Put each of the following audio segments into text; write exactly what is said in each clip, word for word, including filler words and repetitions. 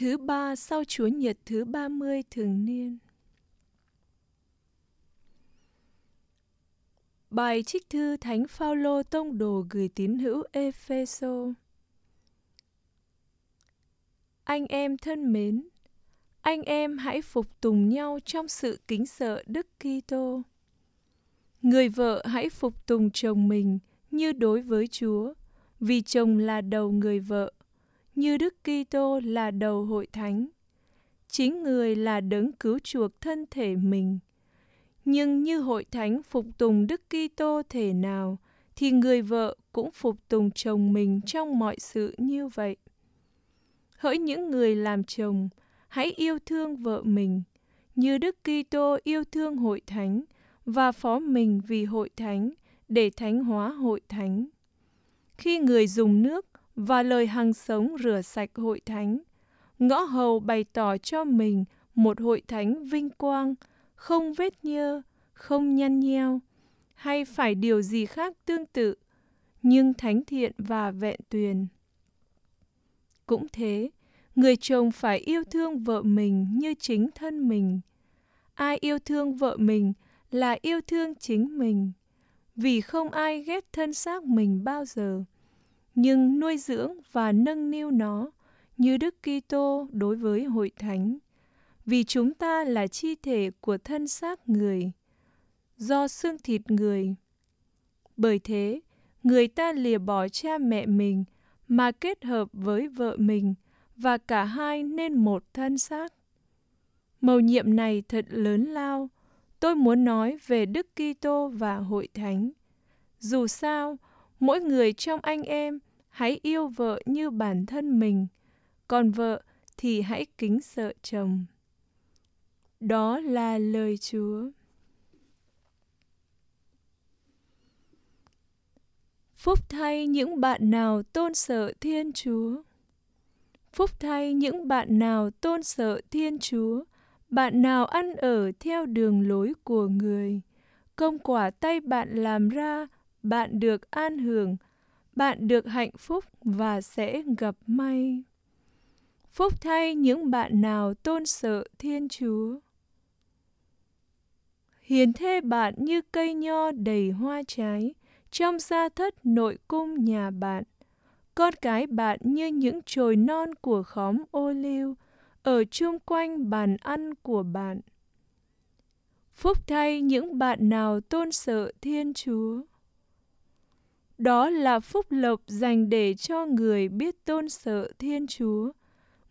thứ ba sau Chúa Nhật thứ ba mươi thường niên. Bài trích thư Thánh Phao Lô tông đồ gửi tín hữu Epheso. Anh em thân mến, anh em hãy phục tùng nhau trong sự kính sợ Đức Kitô. Người vợ hãy phục tùng chồng mình như đối với Chúa, vì chồng là đầu người vợ, như Đức Kitô là đầu hội thánh. Chính người là đấng cứu chuộc thân thể mình. Nhưng như hội thánh phục tùng Đức Kitô thể nào, thì người vợ cũng phục tùng chồng mình trong mọi sự như vậy. Hỡi những người làm chồng, hãy yêu thương vợ mình, như Đức Kitô yêu thương hội thánh và phó mình vì hội thánh để thánh hóa hội thánh. Khi người dùng nước và lời hằng sống rửa sạch hội thánh, ngõ hầu bày tỏ cho mình một hội thánh vinh quang, không vết nhơ, không nhăn nheo, hay phải điều gì khác tương tự, nhưng thánh thiện và vẹn tuyền. Cũng thế, người chồng phải yêu thương vợ mình như chính thân mình. Ai yêu thương vợ mình là yêu thương chính mình, vì không ai ghét thân xác mình bao giờ, nhưng nuôi dưỡng và nâng niu nó như Đức Kitô đối với hội thánh. Vì chúng ta là chi thể của thân xác người, do xương thịt người. Bởi thế, người ta lìa bỏ cha mẹ mình mà kết hợp với vợ mình, và cả hai nên một thân xác. Mầu nhiệm này thật lớn lao. Tôi muốn nói về Đức Kitô và hội thánh. Dù sao, mỗi người trong anh em hãy yêu vợ như bản thân mình, còn vợ thì hãy kính sợ chồng. Đó là lời Chúa. Phúc thay những bạn nào tôn sợ Thiên Chúa. Phúc thay những bạn nào tôn sợ Thiên Chúa, bạn nào ăn ở theo đường lối của người. Công quả tay bạn làm ra, bạn được an hưởng, bạn được hạnh phúc và sẽ gặp may. Phúc thay những bạn nào tôn sợ Thiên Chúa. Hiền thê bạn như cây nho đầy hoa trái, trong gia thất nội cung nhà bạn. Con cái bạn như những chồi non của khóm ô liu, ở chung quanh bàn ăn của bạn. Phúc thay những bạn nào tôn sợ Thiên Chúa. Đó là phúc lộc dành để cho người biết tôn sợ Thiên Chúa.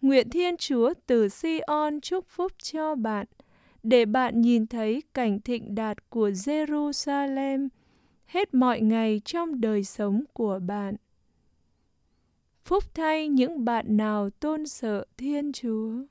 Nguyện Thiên Chúa từ Sion chúc phúc cho bạn, để bạn nhìn thấy cảnh thịnh đạt của Jerusalem hết mọi ngày trong đời sống của bạn. Phúc thay những bạn nào tôn sợ Thiên Chúa.